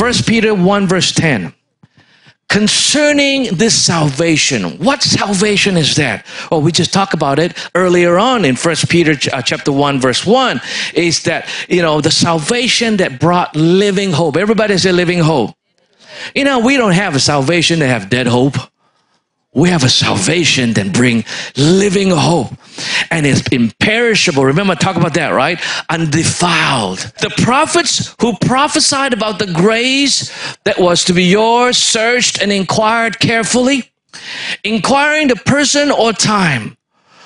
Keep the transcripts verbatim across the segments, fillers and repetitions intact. First Peter one verse ten. Concerning this salvation, what salvation is that? Well, we just talked about it earlier on in First Peter chapter one verse one, is that, you know, the salvation that brought living hope. Everybody say living hope. You know, we don't have a salvation that have dead hope. We have a salvation that bring living hope. And it's imperishable. Remember, I talk about that, right? Undefiled. The prophets who prophesied about the grace that was to be yours searched and inquired carefully, inquiring the person or time.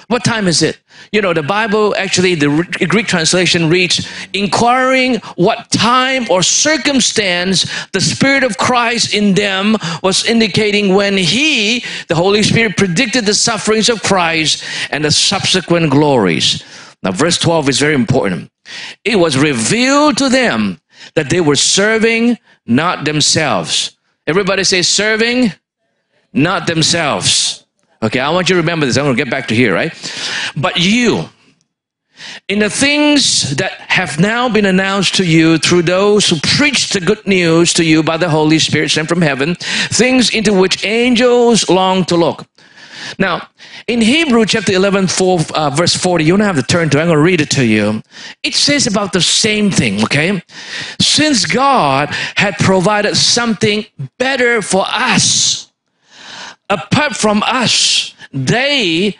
What time is it? You know, the Bible, actually, the Greek translation reads, inquiring what time or circumstance the Spirit of Christ in them was indicating when He, the Holy Spirit, predicted the sufferings of Christ and the subsequent glories. Now, verse twelve is very important. It was revealed to them that they were serving not themselves. Everybody say serving, not themselves. Okay, I want you to remember this. I'm going to get back to here, right? But you, in the things that have now been announced to you through those who preached the good news to you by the Holy Spirit sent from heaven, things into which angels long to look. Now, in Hebrew chapter eleven, four, uh, verse forty, you don't have to turn to it. I'm going to read it to you. It says about the same thing, okay? Since God had provided something better for us, apart from us, they,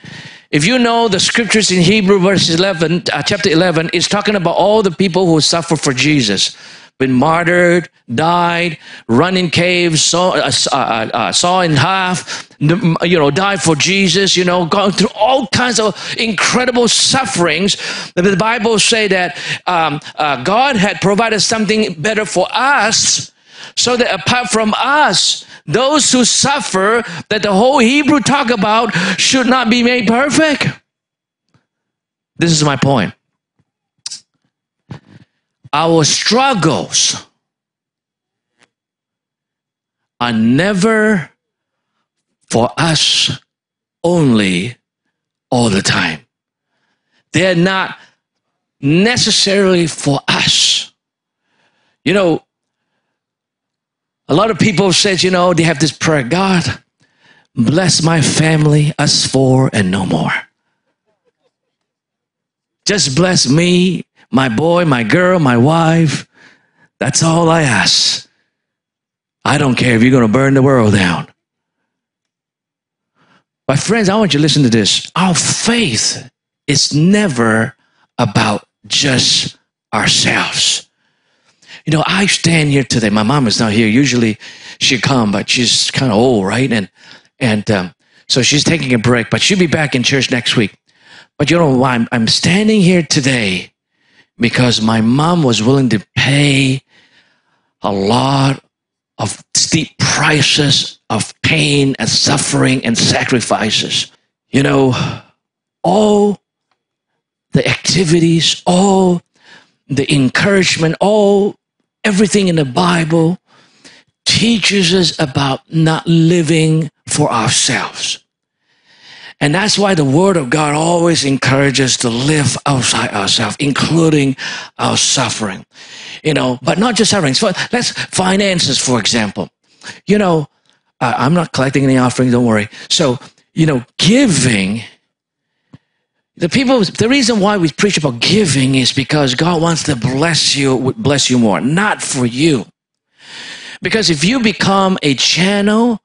if you know the scriptures in Hebrew verse eleven, uh, chapter eleven, is talking about all the people who suffer for Jesus, been martyred, died, run in caves, saw, uh, uh, uh, saw in half, you know, died for Jesus, you know, going through all kinds of incredible sufferings. The Bible say that um, uh, God had provided something better for us, so that apart from us, those who suffer that the whole Hebrew talk about should not be made perfect. This is my point. Our struggles are never for us only all the time. They're not necessarily for us. You know, a lot of people said, you know, they have this prayer, God, bless my family, us four and no more. Just bless me, my boy, my girl, my wife. That's all I ask. I don't care if you're going to burn the world down. My friends, I want you to listen to this. Our faith is never about just ourselves. You know, I stand here today. My mom is not here. Usually she come, but she's kind of old, right? And and um, so she's taking a break, but she'll be back in church next week. But you know why? I'm, I'm standing here today because my mom was willing to pay a lot of steep prices of pain and suffering and sacrifices. You know, all the activities, all the encouragement, all everything in the Bible teaches us about not living for ourselves. And that's why the Word of God always encourages us to live outside ourselves, including our suffering. You know, but not just suffering. So let's finances, for example. You know, uh, I'm not collecting any offering, don't worry. So, you know, giving. The people, the reason why we preach about giving is because God wants to bless you, bless you more, not for you. Because if you become a channel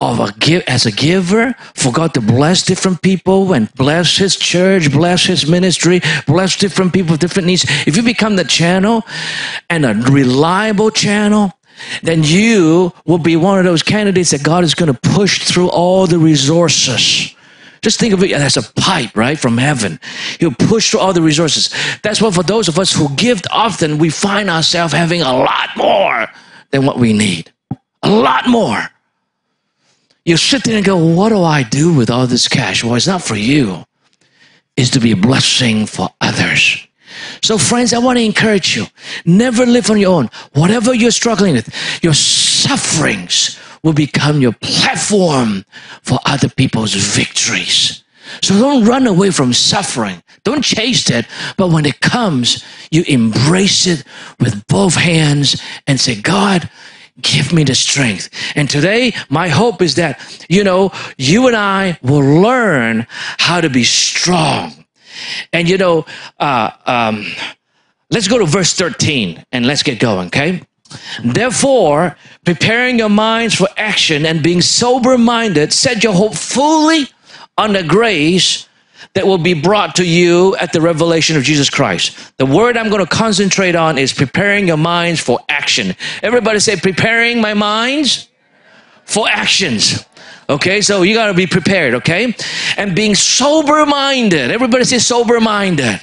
of a give as a giver for God to bless different people and bless His church, bless His ministry, bless different people with different needs, if you become the channel and a reliable channel, then you will be one of those candidates that God is going to push through all the resources. Just think of it as a pipe, right, from heaven. He'll push through all the resources. That's why for those of us who give often, we find ourselves having a lot more than what we need. A lot more. You sit there and go, what do I do with all this cash? Well, it's not for you. It's to be a blessing for others. So friends, I want to encourage you. Never live on your own. Whatever you're struggling with, your sufferings will become your platform for other people's victories. So don't run away from suffering. Don't chase it. But when it comes, you embrace it with both hands and say, God, give me the strength. And today, my hope is that, you know, you and I will learn how to be strong. And, you know, uh, um, let's go to verse thirteen and let's get going, okay? Therefore, preparing your minds for action and being sober-minded, set your hope fully on the grace that will be brought to you at the revelation of Jesus Christ. The word I'm going to concentrate on is preparing your minds for action. Everybody say, preparing my minds for actions. Okay, so you got to be prepared, okay? And being sober-minded. Everybody say sober-minded.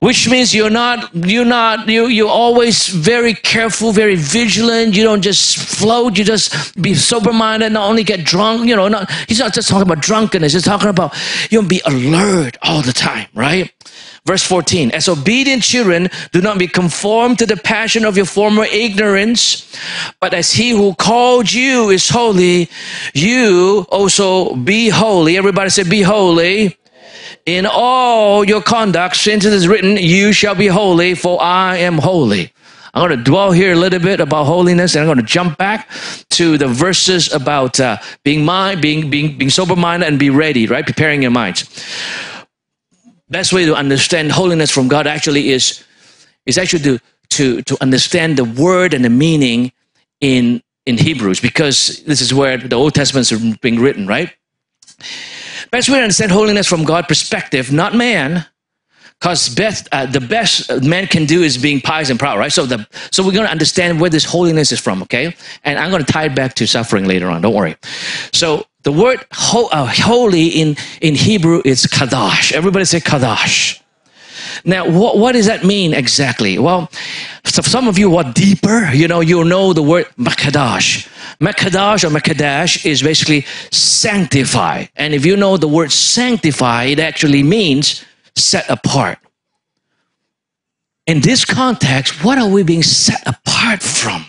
Which means you're not, you're not, you, you're always very careful, very vigilant. You don't just float. You just be sober-minded, not only get drunk. You know, not, he's not just talking about drunkenness. He's talking about you'll be alert all the time, right? Verse fourteen, as obedient children, do not be conformed to the passion of your former ignorance, but as he who called you is holy, you also be holy. Everybody say, be holy. In all your conduct, since it is written, you shall be holy, for I am holy. I'm going to dwell here a little bit about holiness, and I'm going to jump back to the verses about uh, being mind, being being being sober-minded and be ready, right? Preparing your minds. Best way to understand holiness from God actually is is actually to to to understand the word and the meaning in in Hebrews, because this is where the Old Testament's being written, right? Best way to understand holiness from God's perspective, not man, because best, uh, the best man can do is being pious and proud, right? So the so we're going to understand where this holiness is from, okay? And I'm going to tie it back to suffering later on, don't worry. So the word ho- uh, holy in, in Hebrew is kadosh. Everybody say kadosh. Now, what, what does that mean exactly? Well, so some of you are deeper, you know, you know the word makadash. Makadash or makadash is basically sanctify. And if you know the word sanctify, it actually means set apart. In this context, what are we being set apart from?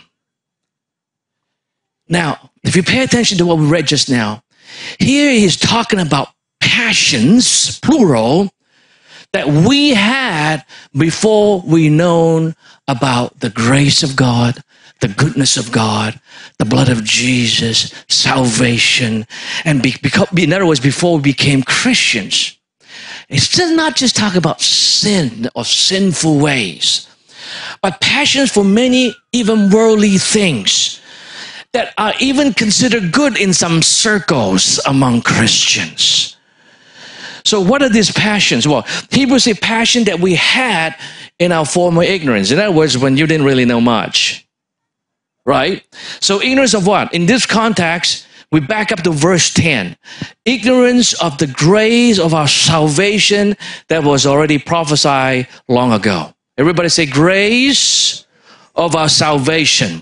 Now, if you pay attention to what we read just now, here he's talking about passions, plural, that we had before we known about the grace of God, the goodness of God, the blood of Jesus, salvation, and be, because, in other words, before we became Christians. It's not just talking about sin or sinful ways, but passions for many even worldly things that are even considered good in some circles among Christians. So what are these passions? Well, Hebrews say passion that we had in our former ignorance. In other words, when you didn't really know much, right? So ignorance of what? In this context, we back up to verse ten. Ignorance of the grace of our salvation that was already prophesied long ago. Everybody say grace of our salvation.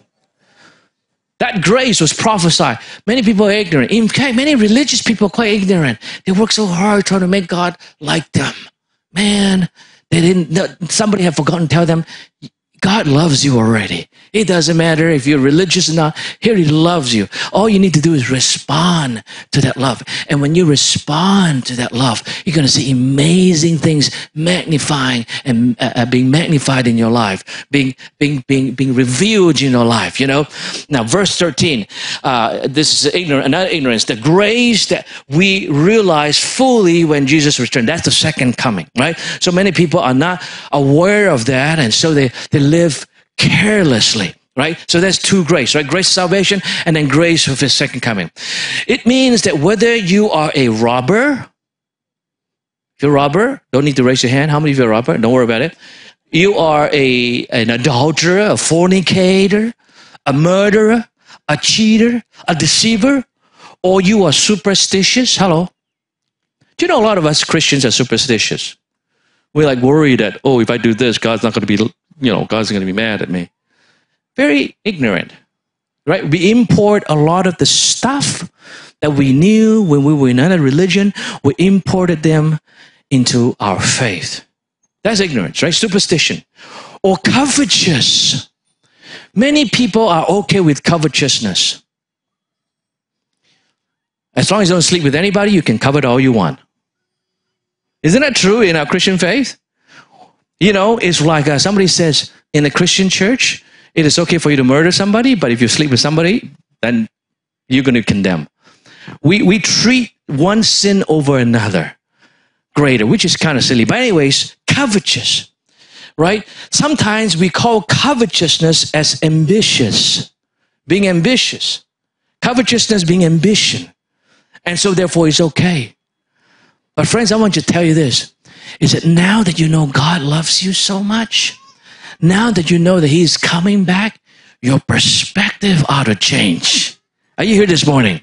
That grace was prophesied. Many people are ignorant. In fact, many religious people are quite ignorant. They work so hard trying to make God like them. Man, they didn't. Somebody had forgotten to tell them, God loves you already. It doesn't matter if you're religious or not. Here he loves you. All you need to do is respond to that love. And when you respond to that love, you're going to see amazing things magnifying and uh, being magnified in your life, being, being, being, being revealed in your life, you know. Now, verse thirteen, uh, this is ignorant, another ignorance, the grace that we realize fully when Jesus returned. That's the second coming, right? So many people are not aware of that, and so they, they live carelessly, right? So that's two grace, right? Grace of salvation and then grace of his second coming. It means that whether you are a robber, if you're a robber, don't need to raise your hand. How many of you are a robber? Don't worry about it. You are a an adulterer, a fornicator, a murderer, a cheater, a deceiver, or you are superstitious. Hello. Do you know a lot of us Christians are superstitious? We're like worried that, oh, if I do this, God's not going to be... you know, God's going to be mad at me. Very ignorant, right? We import a lot of the stuff that we knew when we were in another religion. We imported them into our faith. That's ignorance, right? Superstition. Or covetous. Many people are okay with covetousness. As long as you don't sleep with anybody, you can covet all you want. Isn't that true in our Christian faith? You know, it's like uh, somebody says, in a Christian church, it is okay for you to murder somebody, but if you sleep with somebody, then you're going to condemn. We, we treat one sin over another greater, which is kind of silly. But anyways, covetous, right? Sometimes we call covetousness as ambitious, being ambitious. Covetousness being ambition. And so therefore it's okay. But friends, I want to tell you this, is that now that you know God loves you so much, now that you know that He's coming back, your perspective ought to change. Are you here this morning?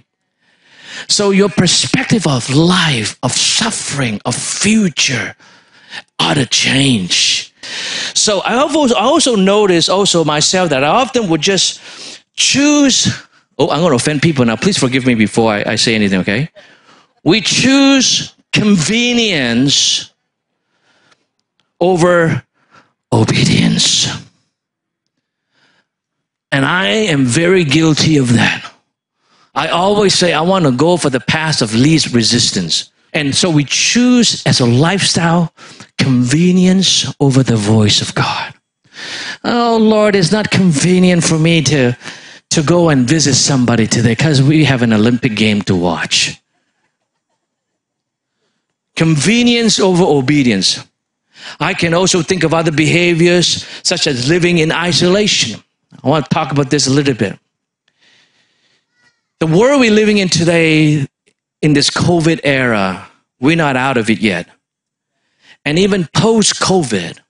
So your perspective of life, of suffering, of future ought to change. So I also, I also notice also myself that I often would just choose, oh, I'm going to offend people now. Please forgive me before I, I say anything, okay? We choose convenience over obedience. And I am very guilty of that. I always say I want to go for the path of least resistance. And so we choose as a lifestyle convenience over the voice of God. Oh, Lord, it's not convenient for me to, to go and visit somebody today because we have an Olympic game to watch. Convenience over obedience. I can also think of other behaviors such as living in isolation. I want to talk about this a little bit. The world we're living in today, in this COVID era, we're not out of it yet. And even post-COVID,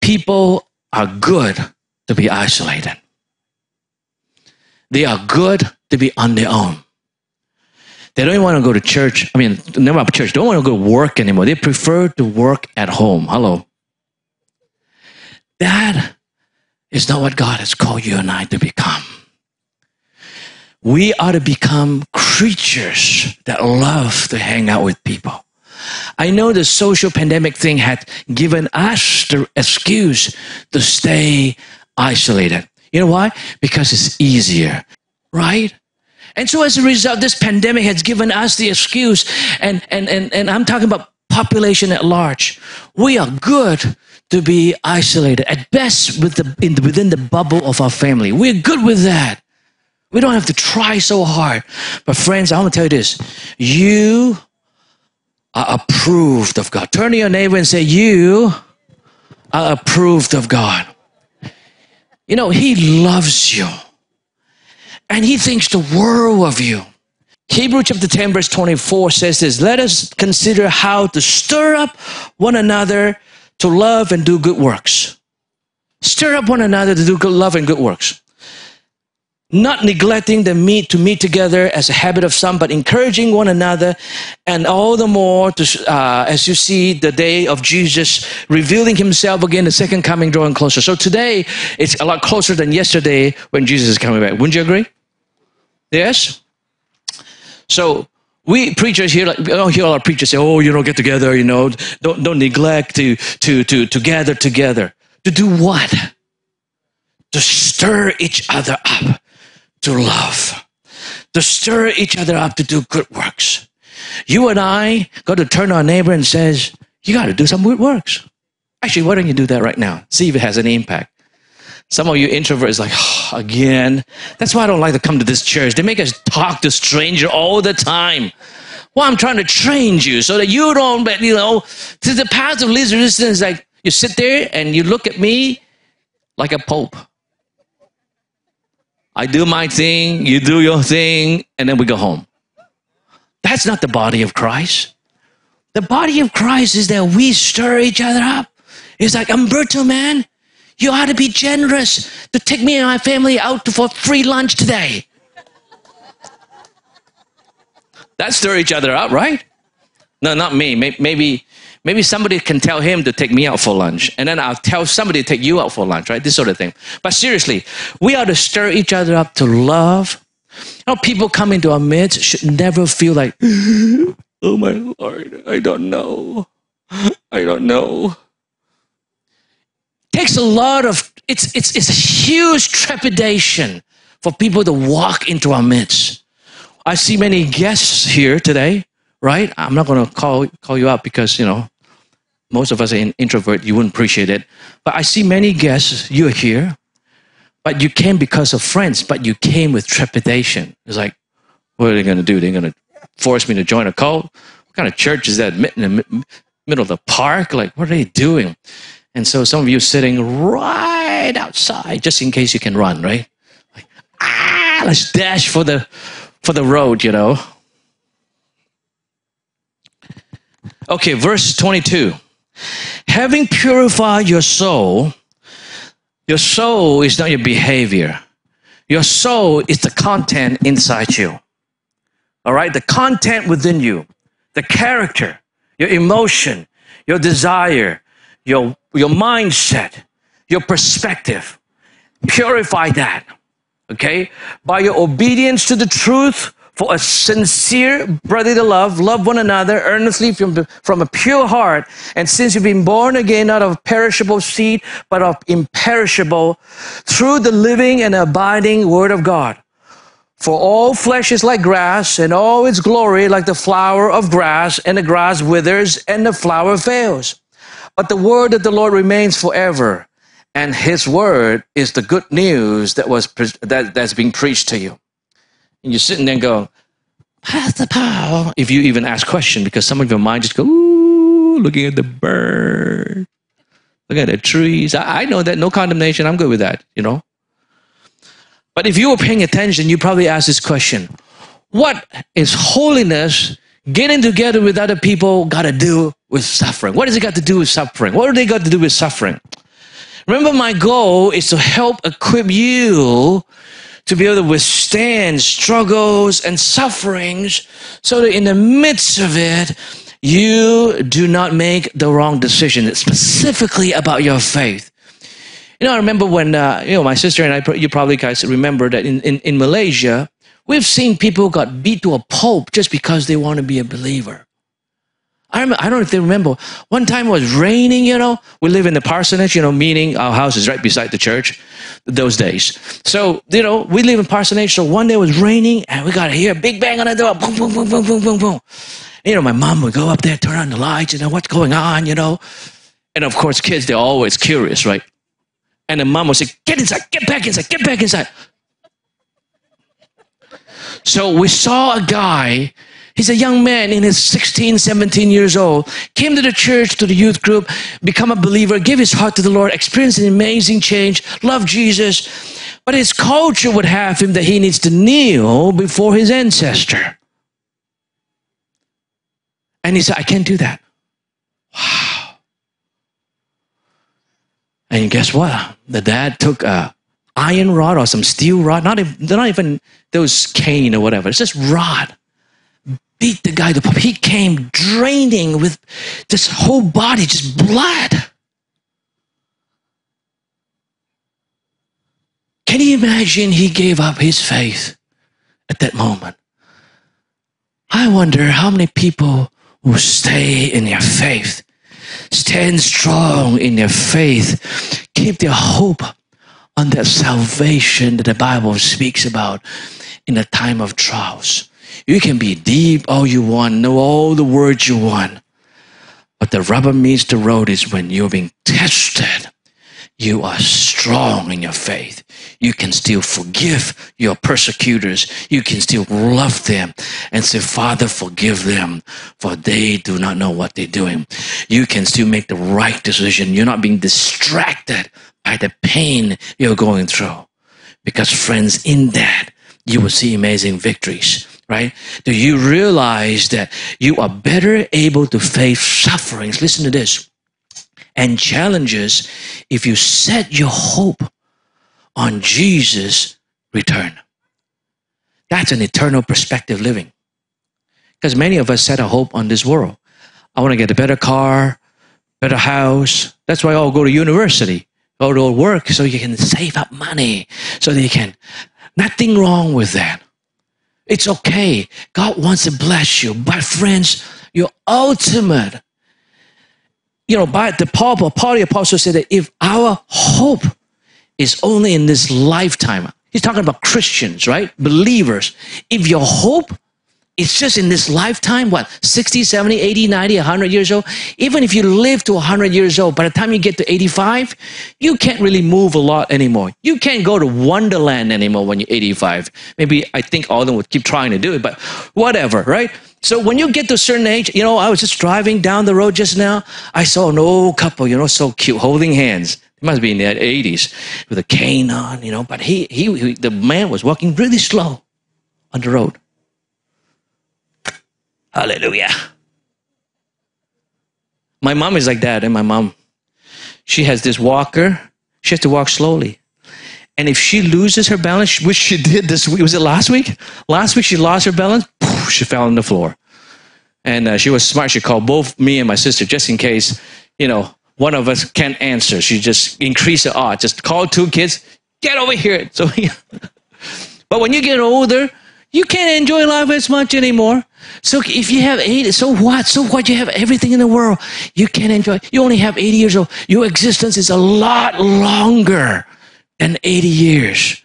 people are good to be isolated. They are good to be on their own. They don't even want to go to church. I mean, never mind church. They don't want to go to work anymore. They prefer to work at home. Hello. That is not what God has called you and I to become. We ought to become creatures that love to hang out with people. I know the social pandemic thing had given us the excuse to stay isolated. You know why? Because it's easier, right? And so as a result, this pandemic has given us the excuse, and, and, and, and I'm talking about population at large. We are good to be isolated, at best with the, in the, within the bubble of our family. We're good with that. We don't have to try so hard. But friends, I want to tell you this. You are approved of God. Turn to your neighbor and say, you are approved of God. You know, He loves you. And He thinks the world of you. Hebrews chapter ten verse twenty-four says this, let us consider how to stir up one another to love and do good works. Stir up one another to do good love and good works. Not neglecting the meet to meet together as a habit of some, but encouraging one another, and all the more to, uh, as you see the day of Jesus revealing Himself again, the second coming drawing closer. So today, it's a lot closer than yesterday when Jesus is coming back. Wouldn't you agree? Yes? So we preachers here, like, we don't hear a lot of preachers say, oh, you don't get together, you know, don't, don't neglect to, to, to, to gather together. To do what? To stir each other up to love. To stir each other up to do good works. You and I got to turn to our neighbor and says, you got to do some good works. Actually, why don't you do that right now? See if it has any impact. Some of you introverts like, oh, again. That's why I don't like to come to this church. They make us talk to strangers all the time. Well, I'm trying to train you so that you don't, but you know, to the path of least resistance, like you sit there and you look at me like a pope. I do my thing, you do your thing, and then we go home. That's not the body of Christ. The body of Christ is that we stir each other up. It's like, Umberto, man, you ought to be generous to take me and my family out for free lunch today. That stir each other up, right? No, not me. Maybe, maybe somebody can tell him to take me out for lunch, and then I'll tell somebody to take you out for lunch, right? This sort of thing. But seriously, we ought to stir each other up to love. You know, people come into our midst should never feel like, oh my Lord, I don't know. I don't know. It takes a lot of, it's, it's, it's a huge trepidation for people to walk into our midst. I see many guests here today, right? I'm not going to call call you out because, you know, most of us are an introvert. You wouldn't appreciate it. But I see many guests. You're here, but you came because of friends, but you came with trepidation. It's like, what are they going to do? They're going to force me to join a cult? What kind of church is that? In the middle of the park? Like, what are they doing? And so some of you sitting right outside, just in case you can run, right? Like, ah, let's dash for the for the road, you know. Okay, verse twenty-two. Having purified your soul, your soul is not your behavior. Your soul is the content inside you. All right? The content within you, the character, your emotion, your desire, your, your mindset, your perspective. Purify that, okay? By your obedience to the truth, for a sincere brotherly love, love one another earnestly from, from a pure heart. And since you've been born again, not of perishable seed, but of imperishable, through the living and abiding Word of God. For all flesh is like grass, and all its glory like the flower of grass, and the grass withers, and the flower fails. But the word of the Lord remains forever, and His word is the good news that was pre- that, that's being preached to you. And you're sitting there and going, Pastor Paul, if you even ask question, because some of your mind just go, ooh, looking at the bird, looking at the trees. I, I know that, no condemnation, I'm good with that, you know. But if you were paying attention, you probably asked this question, what is holiness, getting together with other people, got to do with suffering? What does it got to do with suffering? What do they got to do with suffering? Remember, my goal is to help equip you to be able to withstand struggles and sufferings so that in the midst of it, you do not make the wrong decision. It's specifically about your faith. You know, I remember when, uh, you know, my sister and I, you probably guys remember that in, in, in Malaysia, we've seen people who got beat to a pulp just because they want to be a believer. I, remember, I don't know if they remember, one time it was raining, you know, we live in the parsonage, you know, meaning our house is right beside the church those days. So, you know, we live in parsonage, so one day it was raining and we got to hear a big bang on the door, boom, boom, boom, boom, boom, boom, boom. You know, my mom would go up there, turn on the lights, you know, what's going on, you know. And of course, kids, they're always curious, right? And the mom would say, get inside, get back inside, get back inside. So we saw a guy. He's a young man in his sixteen, seventeen years old, came to the church, to the youth group, become a believer, gave his heart to the Lord, experienced an amazing change, loved Jesus. But his culture would have him that he needs to kneel before his ancestor. And he said, I can't do that. Wow. And guess what? The dad took a iron rod or some steel rod, not even, they're not even those cane or whatever, it's just rod. Beat the guy to pop. He came draining with this whole body, just blood. Can you imagine he gave up his faith at that moment? I wonder how many people will stay in their faith, stand strong in their faith, keep their hope on that salvation that the Bible speaks about in a time of trials. You can be deep all you want, know all the words you want. But the rubber meets the road is when you're being tested. You are strong in your faith. You can still forgive your persecutors. You can still love them and say, Father, forgive them, for they do not know what they're doing. You can still make the right decision. You're not being distracted by the pain you're going through. Because friends, in that, you will see amazing victories. Right? Do you realize that you are better able to face sufferings? Listen to this. And challenges if you set your hope on Jesus' return. That's an eternal perspective living. Because many of us set our hope on this world. I want to get a better car, better house. That's why I all go to university, go to work so you can save up money, so that you can. Nothing wrong with that. It's okay. God wants to bless you. But friends, your ultimate, you know, by the Paul, Paul the Apostle said that if our hope is only in this lifetime, He's talking about Christians, right? Believers. If your hope is just in this lifetime, what, sixty, seventy, eighty, ninety, one hundred years old? Even if you live to one hundred years old, by the time you get to eighty-five, you can't really move a lot anymore. You can't go to Wonderland anymore when you're eighty-five. Maybe I think all of them would keep trying to do it, but whatever, right? So when you get to a certain age, you know, I was just driving down the road just now. I saw an old couple, you know, so cute, holding hands. It must be in their eighties, with a cane on, you know. But he, he, he, the man was walking really slow on the road. Hallelujah. My mom is like that, and my mom, she has this walker. She has to walk slowly. And if she loses her balance, which she did this week, was it last week? Last week she lost her balance. She fell on the floor. And uh, she was smart. She called both me and my sister just in case, you know, one of us can't answer. She just increased the odds. Just call two kids, get over here. So, but when you get older, you can't enjoy life as much anymore. So if you have eighty, so what? So what? You have everything in the world. You can't enjoy. You only have eighty years old. Your existence is a lot longer than eighty years.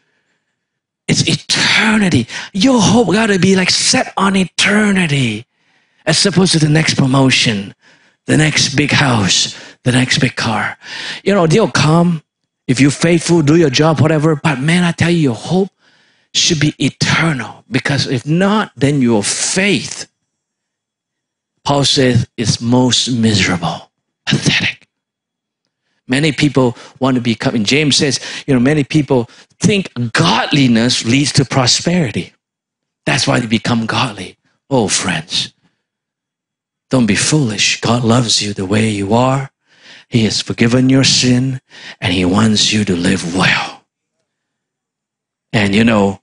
It's eternity. Your hope got to be like set on eternity as opposed to the next promotion, the next big house, the next big car. You know, they'll come if you're faithful, do your job, whatever. But man, I tell you, your hope should be eternal, because if not, then your faith, Paul says, is most miserable, pathetic. Many people want to become, and James says, you know, many people think godliness leads to prosperity. That's why they become godly. Oh, friends, don't be foolish. God loves you the way you are. He has forgiven your sin, and He wants you to live well. And you know,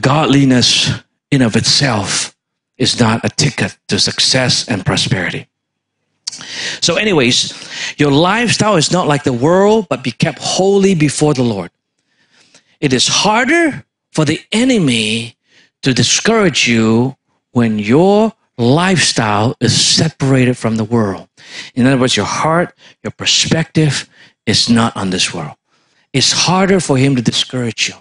godliness in of itself is not a ticket to success and prosperity. So anyways, your lifestyle is not like the world, but be kept holy before the Lord. It is harder for the enemy to discourage you when your lifestyle is separated from the world. In other words, your heart, your perspective is not on this world. It's harder for him to discourage you.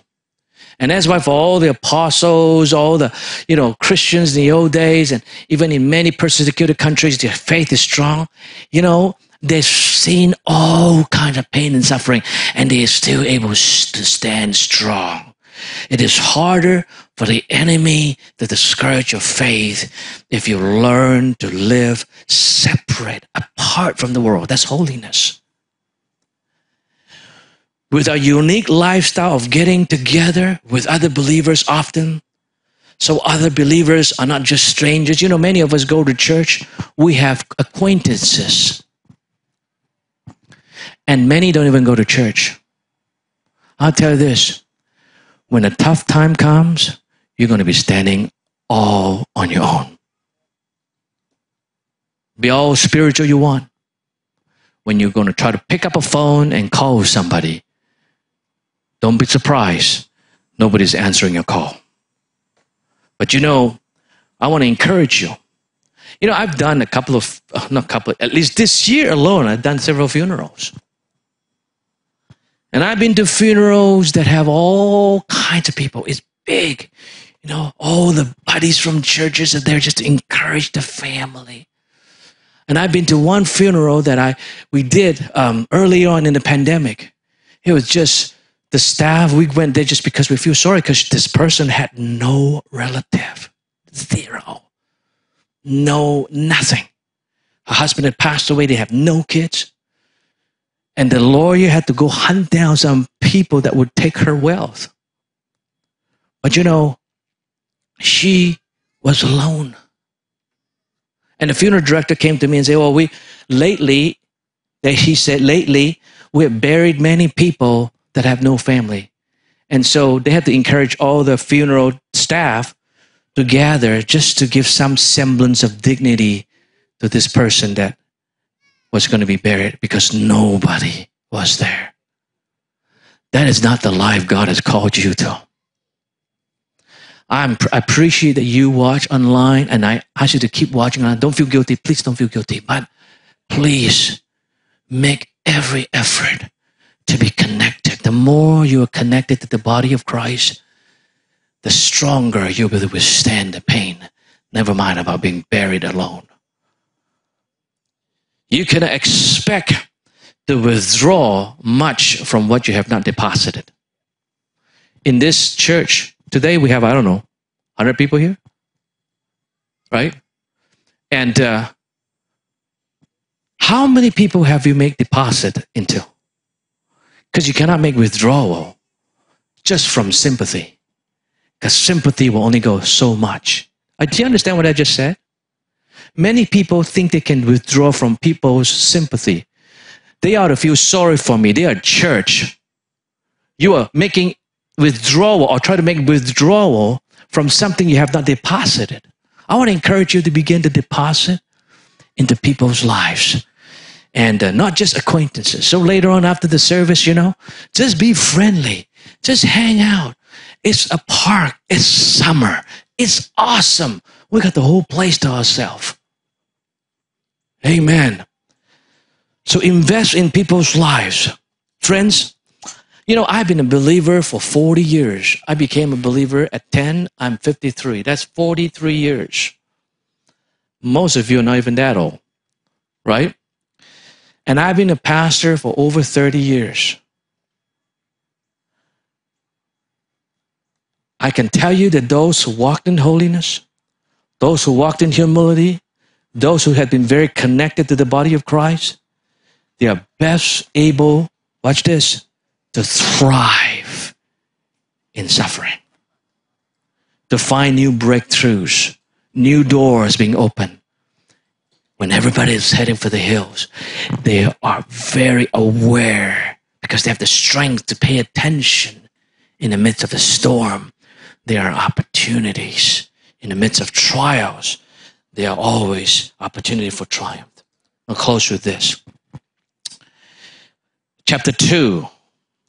And that's why for all the apostles, all the, you know, Christians in the old days, and even in many persecuted countries, their faith is strong. You know, they've seen all kinds of pain and suffering, and they are still able to stand strong. It is harder for the enemy to discourage your faith if you learn to live separate, apart from the world. That's holiness. With our unique lifestyle of getting together with other believers often, so other believers are not just strangers. You know, many of us go to church, we have acquaintances. And many don't even go to church. I'll tell you this, when a tough time comes, you're going to be standing all on your own. Be all spiritual you want. When you're going to try to pick up a phone and call somebody, don't be surprised. Nobody's answering your call. But you know, I want to encourage you. You know, I've done a couple of, not a couple, at least this year alone, I've done several funerals. And I've been to funerals that have all kinds of people. It's big. You know, all the buddies from churches are there just to encourage the family. And I've been to one funeral that I we did um, early on in the pandemic. It was just... the staff, we went there just because we feel sorry, because this person had no relative. Zero. No, nothing. Her husband had passed away. They have no kids. And the lawyer had to go hunt down some people that would take her wealth. But you know, she was alone. And the funeral director came to me and said, well, we lately, he said, lately, we have buried many people that have no family. And so they had to encourage all the funeral staff to gather just to give some semblance of dignity to this person that was going to be buried because nobody was there. That is not the life God has called you to. I'm, I appreciate that you watch online, and I ask you to keep watching online. Don't feel guilty. Please don't feel guilty. But please make every effort to be connected. The more you are connected to the body of Christ, the stronger you'll be able to withstand the pain. Never mind about being buried alone. You can expect to withdraw much from what you have not deposited. In this church, today we have, I don't know, one hundred people here? Right? And uh, how many people have you made deposit into? Because you cannot make withdrawal just from sympathy. Because sympathy will only go so much. Do you understand what I just said? Many people think they can withdraw from people's sympathy. They ought to feel sorry for me. They are church. You are making withdrawal or try to make withdrawal from something you have not deposited. I want to encourage you to begin to deposit into people's lives. And uh, not just acquaintances. So later on after the service, you know, just be friendly. Just hang out. It's a park. It's summer. It's awesome. We got the whole place to ourselves. Amen. So invest in people's lives. Friends, you know, I've been a believer for forty years. I became a believer at ten. I'm fifty-three. That's forty-three years. Most of you are not even that old, right? And I've been a pastor for over thirty years. I can tell you that those who walked in holiness, those who walked in humility, those who had been very connected to the body of Christ, they are best able, watch this, to thrive in suffering. To find new breakthroughs, new doors being opened. When everybody is heading for the hills, they are very aware because they have the strength to pay attention in the midst of the storm. There are opportunities. In the midst of trials, there are always opportunity for triumph. I'll close with this. Chapter two,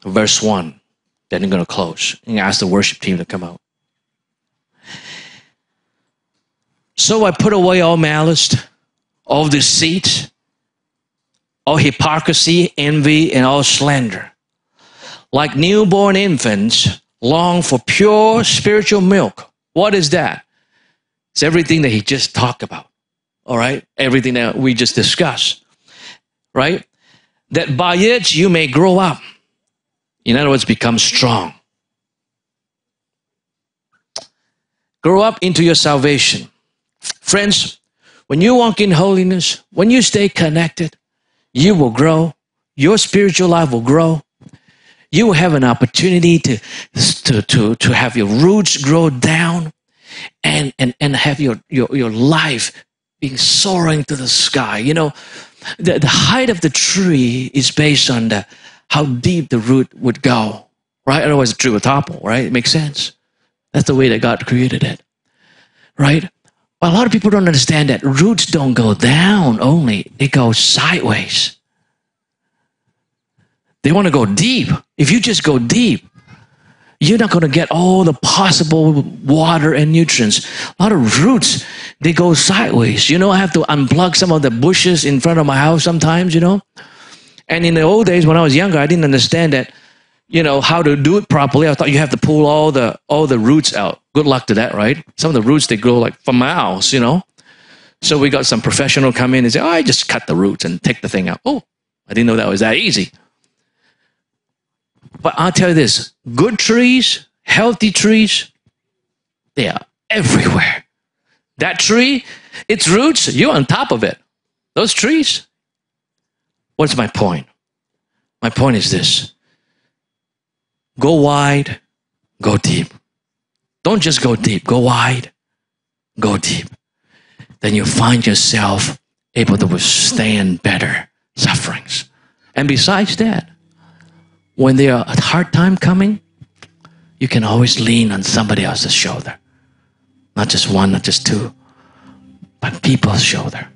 verse one. Then I'm going to close and ask the worship team to come out. So I put away all malice, all deceit, all hypocrisy, envy, and all slander. Like newborn infants, long for pure spiritual milk. What is that? It's everything that he just talked about. All right? Everything that we just discussed. Right? That by it you may grow up. In other words, become strong. Grow up into your salvation. Friends, when you walk in holiness, when you stay connected, you will grow. Your spiritual life will grow. You will have an opportunity to, to, to, to have your roots grow down and, and, and have your, your, your life being soaring to the sky. You know, the, the height of the tree is based on the, how deep the root would go, right? Otherwise the tree would topple, right? It makes sense. That's the way that God created it, right? But a lot of people don't understand that roots don't go down only. They go sideways. They want to go deep. If you just go deep, you're not going to get all the possible water and nutrients. A lot of roots, they go sideways. You know, I have to unplug some of the bushes in front of my house sometimes, you know. And in the old days, when I was younger, I didn't understand that, you know, how to do it properly. I thought you have to pull all the all the roots out. Good luck to that, right? Some of the roots, they grow like for miles, you know. So we got some professional come in and say, oh, I just cut the roots and take the thing out. Oh, I didn't know that was that easy. But I'll tell you this, good trees, healthy trees, they are everywhere. That tree, its roots, you're on top of it. Those trees. What's my point? My point is this. Go wide, go deep. Don't just go deep, go wide, go deep. Then you'll find yourself able to withstand better sufferings. And besides that, when there are a hard time coming, you can always lean on somebody else's shoulder. Not just one, not just two, but people's shoulder.